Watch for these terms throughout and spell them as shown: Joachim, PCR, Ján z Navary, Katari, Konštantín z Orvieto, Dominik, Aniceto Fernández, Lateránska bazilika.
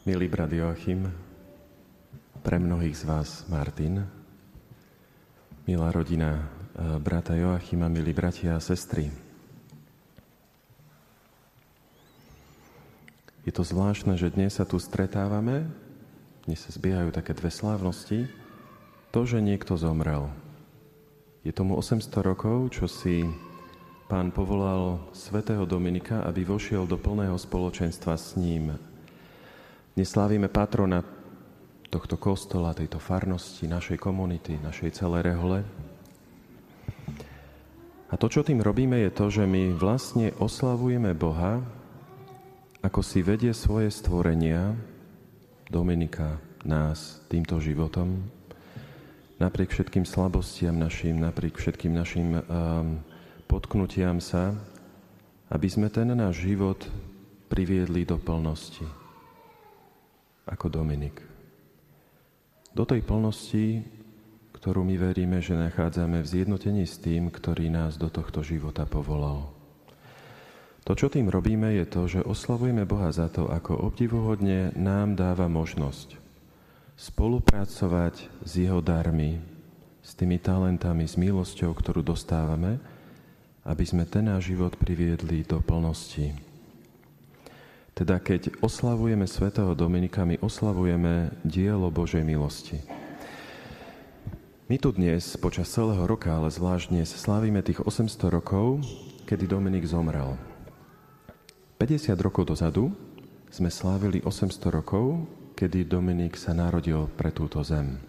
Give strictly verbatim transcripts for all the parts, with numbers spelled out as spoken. Milý brat Joachim, pre mnohých z vás Martin, milá rodina brata Joachima, milí bratia a sestry. Je to zvláštne, že dnes sa tu stretávame, dnes sa zbiehajú také dve slávnosti, to, že niekto zomrel. Je tomu osemsto rokov, čo si Pán povolal svätého Dominika, aby vošiel do plného spoločenstva s ním. Neslávime patrona tohto kostola, tejto farnosti, našej komunity, našej celé rehole. A to, čo tým robíme, je to, že my vlastne oslavujeme Boha, ako si vedie svoje stvorenia, Dominika, nás, týmto životom, napriek všetkým slabostiam našim, napriek všetkým našim um, potknutiam sa, aby sme ten náš život priviedli do plnosti, ako Dominik. Do tej plnosti, ktorú my veríme, že nachádzame v zjednotení s tým, ktorý nás do tohto života povolal. To, čo tým robíme, je to, že oslavujeme Boha za to, ako obdivuhodne nám dáva možnosť spolupracovať s jeho darmi, s tými talentami, s milosťou, ktorú dostávame, aby sme ten náš život priviedli do plnosti. Teda keď oslavujeme svätého Dominika, my oslavujeme dielo Božej milosti. My tu dnes, počas celého roka, ale zvlášť dnes, slávime tých osemsto rokov, kedy Dominik zomrel. päťdesiat rokov dozadu sme slávili osemsto rokov, kedy Dominik sa narodil pre túto zem.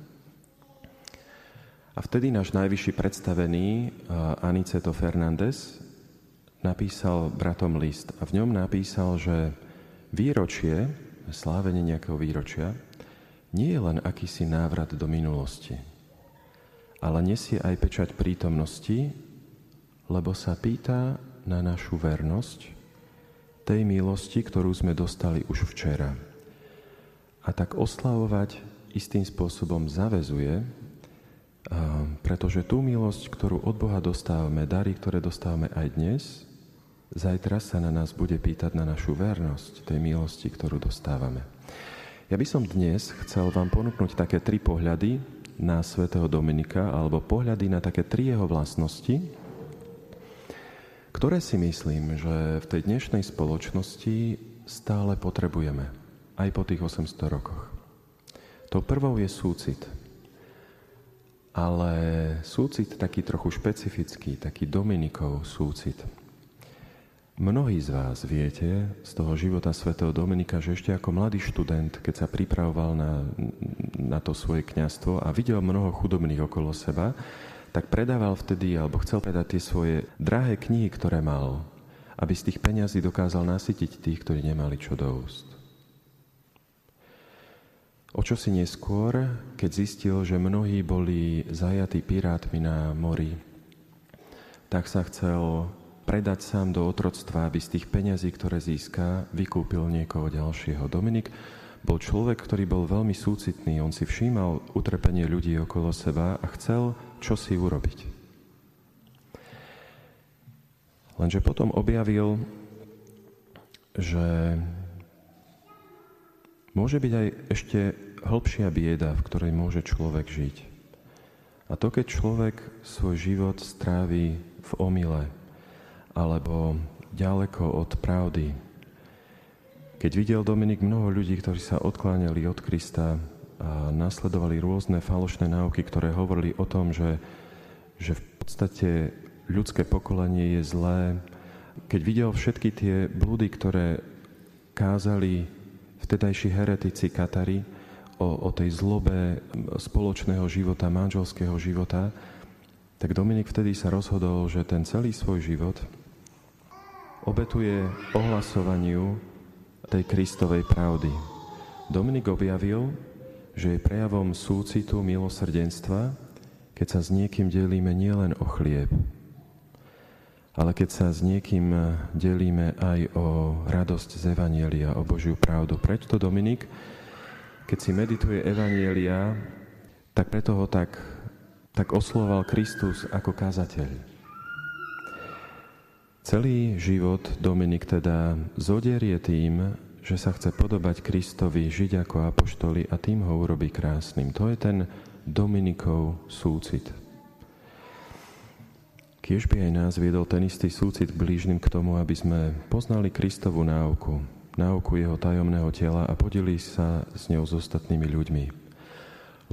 A vtedy náš najvyšší predstavený Aniceto Fernández napísal bratom list. A v ňom napísal, že výročie, slávenie nejakého výročia, nie je len akýsi návrat do minulosti, ale nesie aj pečať prítomnosti, lebo sa pýta na našu vernosť tej milosti, ktorú sme dostali už včera. A tak oslavovať istým spôsobom zaväzuje, pretože tú milosť, ktorú od Boha dostávame, dary, ktoré dostávame aj dnes, zajtra sa na nás bude pýtať na našu vernosť tej milosti, ktorú dostávame. Ja by som dnes chcel vám ponúknuť také tri pohľady na svätého Dominika, alebo pohľady na také tri jeho vlastnosti, ktoré si myslím, že v tej dnešnej spoločnosti stále potrebujeme. Aj po tých osemsto rokoch. Tou prvou je súcit. Ale súcit taký trochu špecifický, taký Dominikov súcit. Mnohí z vás viete z toho života svätého Dominika, že ešte ako mladý študent, keď sa pripravoval na, na to svoje kňazstvo a videl mnoho chudobných okolo seba, tak predával vtedy, alebo chcel predať tie svoje drahé knihy, ktoré mal, aby z tých peňazí dokázal nasytiť tých, ktorí nemali čo do úst. O čo si neskôr, keď zistil, že mnohí boli zajatí pirátmi na mori, tak sa chcel predať sám do otroctva, aby z tých peňazí, ktoré získa, vykúpil niekoho ďalšieho. Dominik bol človek, ktorý bol veľmi súcitný. On si všímal utrpenie ľudí okolo seba a chcel čosi urobiť. Lenže potom objavil, že môže byť aj ešte hlbšia bieda, v ktorej môže človek žiť. A to, keď človek svoj život strávi v omyle alebo ďaleko od pravdy. Keď videl Dominik mnoho ľudí, ktorí sa odkláňali od Krista a nasledovali rôzne falošné náuky, ktoré hovorili o tom, že, že v podstate ľudské pokolenie je zlé. Keď videl všetky tie blúdy, ktoré kázali vtedajší heretici Katari o, o tej zlobe spoločného života, manželského života, tak Dominik vtedy sa rozhodol, že ten celý svoj život obetuje ohlasovaniu tej Kristovej pravdy. Dominik objavil, že je prejavom súcitu, milosrdenstva, keď sa s niekým delíme nielen o chlieb, ale keď sa s niekým delíme aj o radosť z Evanjelia, o Božiu pravdu. Preto Dominik, keď si medituje Evanjelia, tak preto ho tak, tak oslovoval Kristus ako kazateľ. Celý život Dominik teda zoderie tým, že sa chce podobať Kristovi, žiť ako apoštoli a tým ho urobí krásnym. To je ten Dominikov súcit. Kiež by aj nás viedol ten istý súcit blížnym k tomu, aby sme poznali Kristovu náuku, náuku jeho tajomného tela a podeli sa s ňou s ostatnými ľuďmi.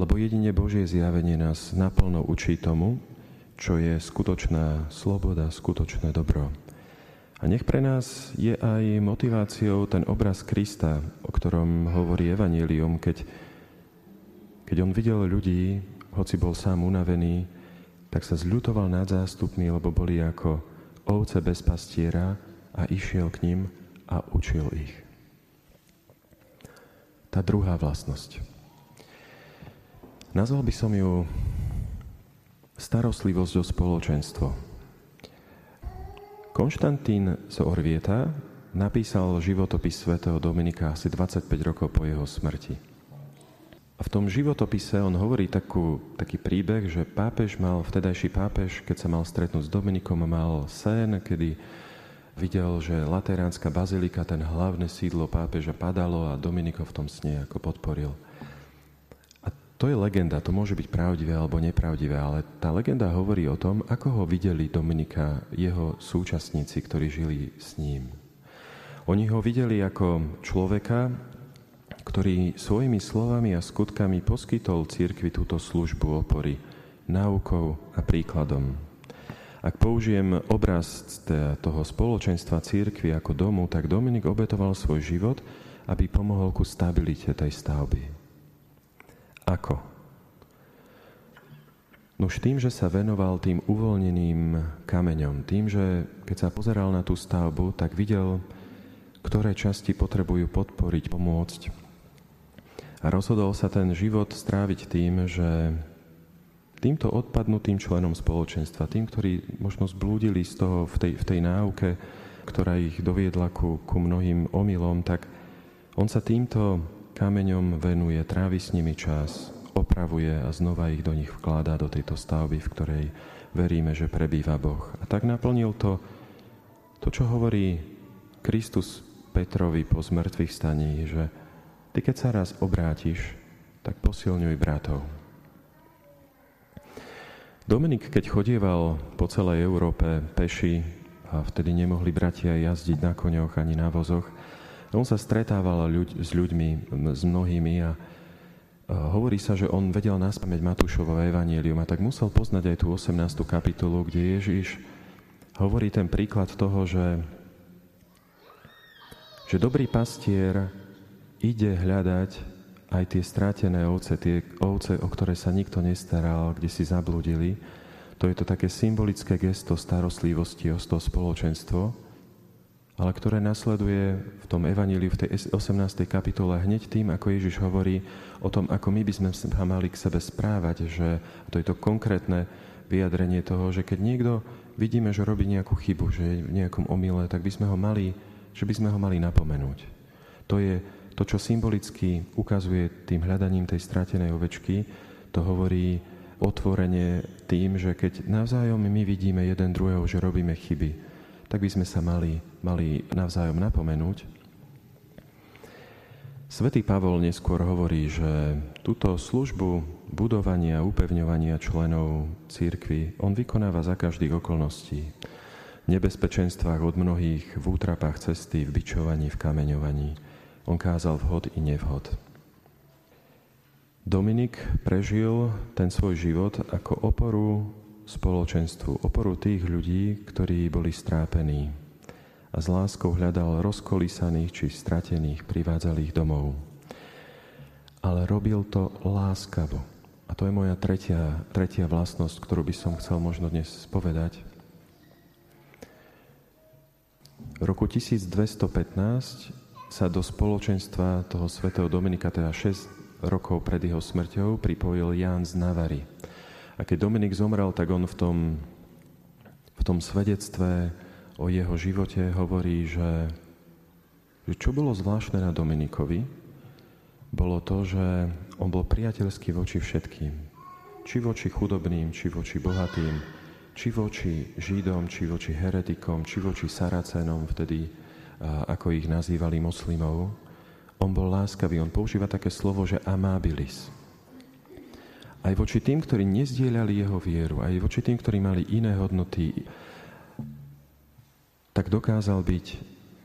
Lebo jedine Božie zjavenie nás naplno učí tomu, čo je skutočná sloboda, skutočné dobro. A nech pre nás je aj motiváciou ten obraz Krista, o ktorom hovorí Evanjelium, keď, keď on videl ľudí, hoci bol sám unavený, tak sa zľutoval nad zástupmi, lebo boli ako ovce bez pastiera a išiel k ním a učil ich. Tá druhá vlastnosť. Nazval by som ju starostlivosť o spoločenstvo. Konštantín z Orvieta napísal životopis svätého Dominika asi dvadsaťpäť rokov po jeho smrti. A v tom životopise on hovorí takú, taký príbeh, že pápež mal, vtedajší pápež, keď sa mal stretnúť s Dominikom, mal sen, kedy videl, že Lateránska bazilika, ten hlavné sídlo pápeža, padalo a Dominik ho v tom sne ako podporil. A to je legenda, to môže byť pravdivé alebo nepravdivé, ale tá legenda hovorí o tom, ako ho videli Dominika jeho súčasníci, ktorí žili s ním. Oni ho videli ako človeka, ktorý svojimi slovami a skutkami poskytol cirkvi túto službu opory, náukou a príkladom. Ak použijem obraz toho spoločenstva cirkvi ako domu, tak Dominik obetoval svoj život, aby pomohol ku stabilite tej stavby. Ako? Nuž tým, že sa venoval tým uvoľneným kameňom, tým, že keď sa pozeral na tú stavbu, tak videl, ktoré časti potrebujú podporiť, pomôcť. A rozhodol sa ten život stráviť tým, že týmto odpadnutým členom spoločenstva, tým, ktorí možno zblúdili z toho v tej, v tej náuke, ktorá ich doviedla ku, ku mnohým omylom, tak on sa týmto kameňom venuje, trávi s nimi čas, opravuje a znova ich do nich vkladá do tejto stavby, v ktorej veríme, že prebýva Boh. A tak naplnil to, to čo hovorí Kristus Petrovi po zmrtvých staní, že ty, keď sa raz obrátiš, tak posilňuj bratov. Dominik, keď chodieval po celej Európe peši, a vtedy nemohli bratia jazdiť na koňoch ani na vozoch, on sa stretával ľuď, s ľuďmi, s mnohými a hovorí sa, že on vedel naspamäť Matúšovo evanjelium a tak musel poznať aj tú osemnástu kapitolu, kde Ježiš hovorí ten príklad toho, že, že dobrý pastier ide hľadať aj tie stratené ovce, tie ovce, o ktoré sa nikto nestaral, kde si zabludili. To je to také symbolické gesto starostlivosti o to spoločenstvo, ale ktoré nasleduje v tom evanjeliu v tej osemnástej kapitole hneď tým, ako Ježiš hovorí o tom, ako my by sme sa mali k sebe správať, že to je to konkrétne vyjadrenie toho, že keď niekto vidíme, že robí nejakú chybu, že je v nejakom omyle, tak by sme ho mali, že by sme ho mali napomenúť. To je to, čo symbolicky ukazuje tým hľadaním tej stratenej ovečky, to hovorí otvorene tým, že keď navzájom my vidíme jeden druhého, že robíme chyby, tak by sme sa mali, mali navzájom napomenúť. Svätý Pavol neskôr hovorí, že túto službu budovania a upevňovania členov cirkvi on vykonáva za každých okolností. V nebezpečenstvách od mnohých, v útrapách cesty, v bičovaní, v kameňovaní. On kázal vhod i nevhod. Dominik prežil ten svoj život ako oporu spoločenstvu, oporu tých ľudí, ktorí boli strápení a s láskou hľadal rozkolísaných či stratených, privádzal ich domov. Ale robil to láskavo. A to je moja tretia, tretia vlastnosť, ktorú by som chcel možno dnes povedať. V roku tisícdvestopätnásť sa do spoločenstva toho svätého Dominika, teda šesť rokov pred jeho smrťou, pripojil Ján z Navary. A keď Dominik zomrel, tak on v tom, v tom svedectve o jeho živote hovorí, že, že čo bolo zvláštne na Dominikovi, bolo to, že on bol priateľský voči všetkým. Či voči chudobným, či voči bohatým, či voči Židom, či voči heretikom, či voči Saracénom vtedy ako ich nazývali moslimov, on bol láskavý, on používa také slovo, že amabilis. Aj voči tým, ktorí nezdieľali jeho vieru, aj voči tým, ktorí mali iné hodnoty, tak dokázal byť,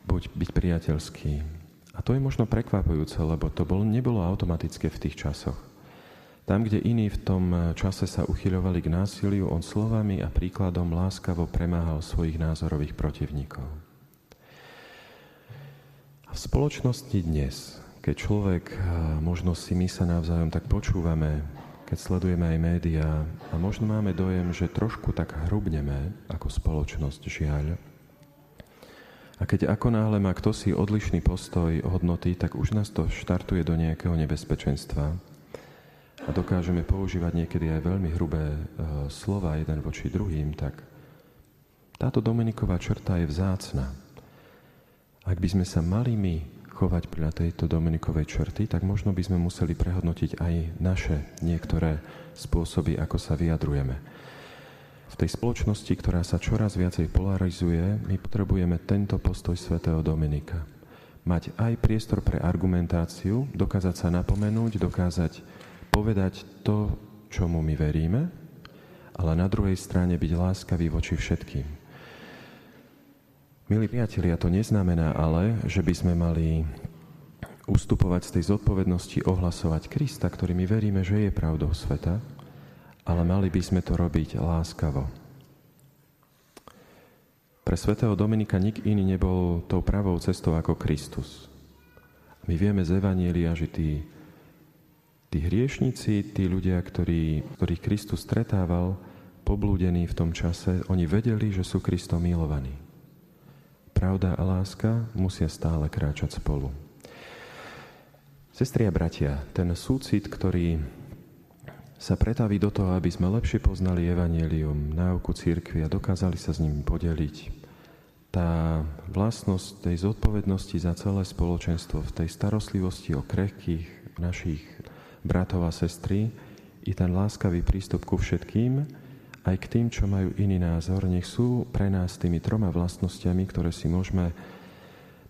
buď byť priateľský. A to je možno prekvapujúce, lebo to bol, nebolo automatické v tých časoch. Tam, kde iní v tom čase sa uchyľovali k násiliu, on slovami a príkladom láskavo premáhal svojich názorových protivníkov. A v spoločnosti dnes, keď človek, možno si my sa navzájom tak počúvame, keď sledujeme aj médiá a možno máme dojem, že trošku tak hrubneme ako spoločnosť, žiaľ. A keď ako náhle má kto si odlišný postoj hodnoty, tak už nás to štartuje do nejakého nebezpečenstva. A dokážeme používať niekedy aj veľmi hrubé e, slova jeden voči druhým, tak táto Dominiková črta je vzácna. Ak by sme sa mali my chovať pri tejto Dominikovej črty, tak možno by sme museli prehodnotiť aj naše niektoré spôsoby, ako sa vyjadrujeme. V tej spoločnosti, ktorá sa čoraz viacej polarizuje, my potrebujeme tento postoj svätého Dominika. Mať aj priestor pre argumentáciu, dokázať sa napomenúť, dokázať povedať to, čomu my veríme, ale na druhej strane byť láskavý voči všetkým. Milí priatelia, to neznamená ale, že by sme mali ustupovať z tej zodpovednosti ohlasovať Krista, ktorý my veríme, že je pravdou sveta, ale mali by sme to robiť láskavo. Pre svätého Dominika nik iný nebol tou pravou cestou ako Kristus. My vieme z Evanielia, že tí Tí hriešnici, tí ľudia, ktorí, ktorých Kristus stretával, poblúdení v tom čase, oni vedeli, že sú Kristom milovaní. Pravda a láska musia stále kráčať spolu. Sestri a bratia, ten súcit, ktorý sa pretaví do toho, aby sme lepšie poznali evanjelium, náuku cirkvi a dokázali sa s ním podeliť, tá vlastnosť tej zodpovednosti za celé spoločenstvo, v tej starostlivosti o krehkých našich bratov a sestry, i ten láskavý prístup ku všetkým, aj k tým, čo majú iný názor, nech sú pre nás tými troma vlastnosťami, ktoré si môžeme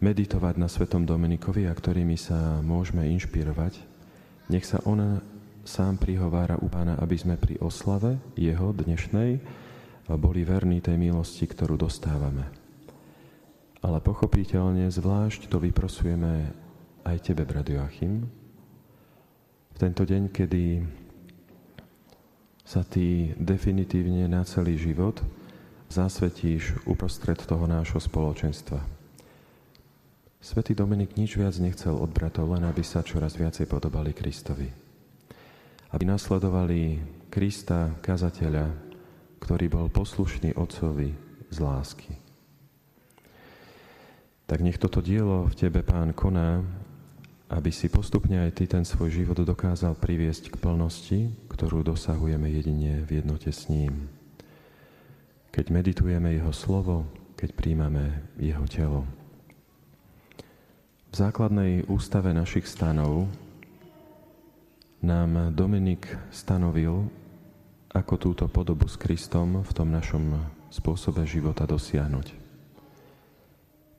meditovať na svätom Dominikovi a ktorými sa môžeme inšpirovať. Nech sa on sám prihovára u Pána, aby sme pri oslave jeho dnešnej boli verní tej milosti, ktorú dostávame. Ale pochopiteľne zvlášť to vyprosujeme aj tebe, brat Joachim, v tento deň, kedy sa ty definitívne na celý život zasvetíš uprostred toho nášho spoločenstva. Svätý Dominik nič viac nechcel od bratov, len aby sa čoraz viacej podobali Kristovi. Aby nasledovali Krista, kazateľa, ktorý bol poslušný otcovi z lásky. Tak nech toto dielo v tebe, Pán, koná, aby si postupne aj ty ten svoj život dokázal priviesť k plnosti, ktorú dosahujeme jedine v jednote s ním. Keď meditujeme jeho slovo, keď príjmame jeho telo. V základnej ústave našich stanov nám Dominik stanovil, ako túto podobu s Kristom v tom našom spôsobe života dosiahnuť.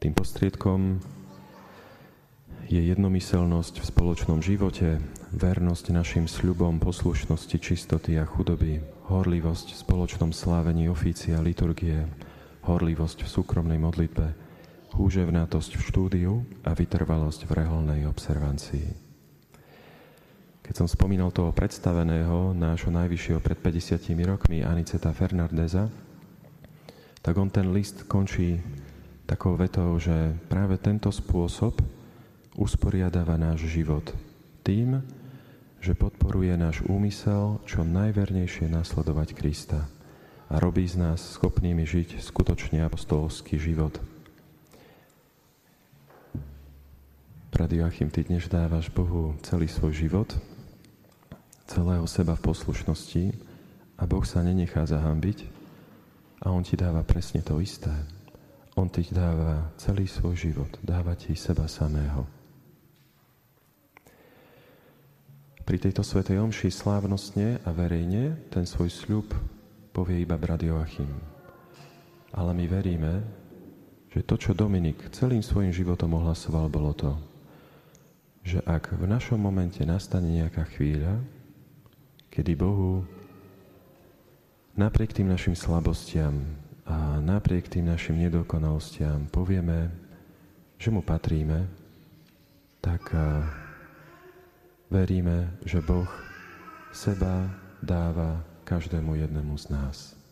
Tým prostriedkom je jednomyselnosť v spoločnom živote, vernosť našim sľubom poslušnosti, čistoty a chudoby, horlivosť v spoločnom slávení ofícia liturgie, horlivosť v súkromnej modlitbe, húževnatosť v štúdiu a vytrvalosť v reholnej observancii. Keď som spomínal toho predstaveného, nášho najvyššieho pred päťdesiatimi rokmi, Aniceta Fernándeza, tak on ten list končí takou vetou, že práve tento spôsob usporiadáva náš život tým, že podporuje náš úmysel čo najvernejšie nasledovať Krista a robí z nás schopnými žiť skutočne apostolský život. Brat Joachim, ty dnes dávaš Bohu celý svoj život, celého seba v poslušnosti a Boh sa nenechá zahanbiť a on ti dáva presne to isté. On ti dáva celý svoj život, dáva ti seba samého. Pri tejto svätej omši slávnostne a verejne ten svoj sľub povie iba brat Joachim. Ale my veríme, že to, čo Dominik celým svojim životom ohlasoval, bolo to, že ak v našom momente nastane nejaká chvíľa, kedy Bohu napriek tým našim slabostiam a napriek tým našim nedokonalostiam povieme, že mu patríme, tak veríme, že Boh seba dáva každému jednému z nás.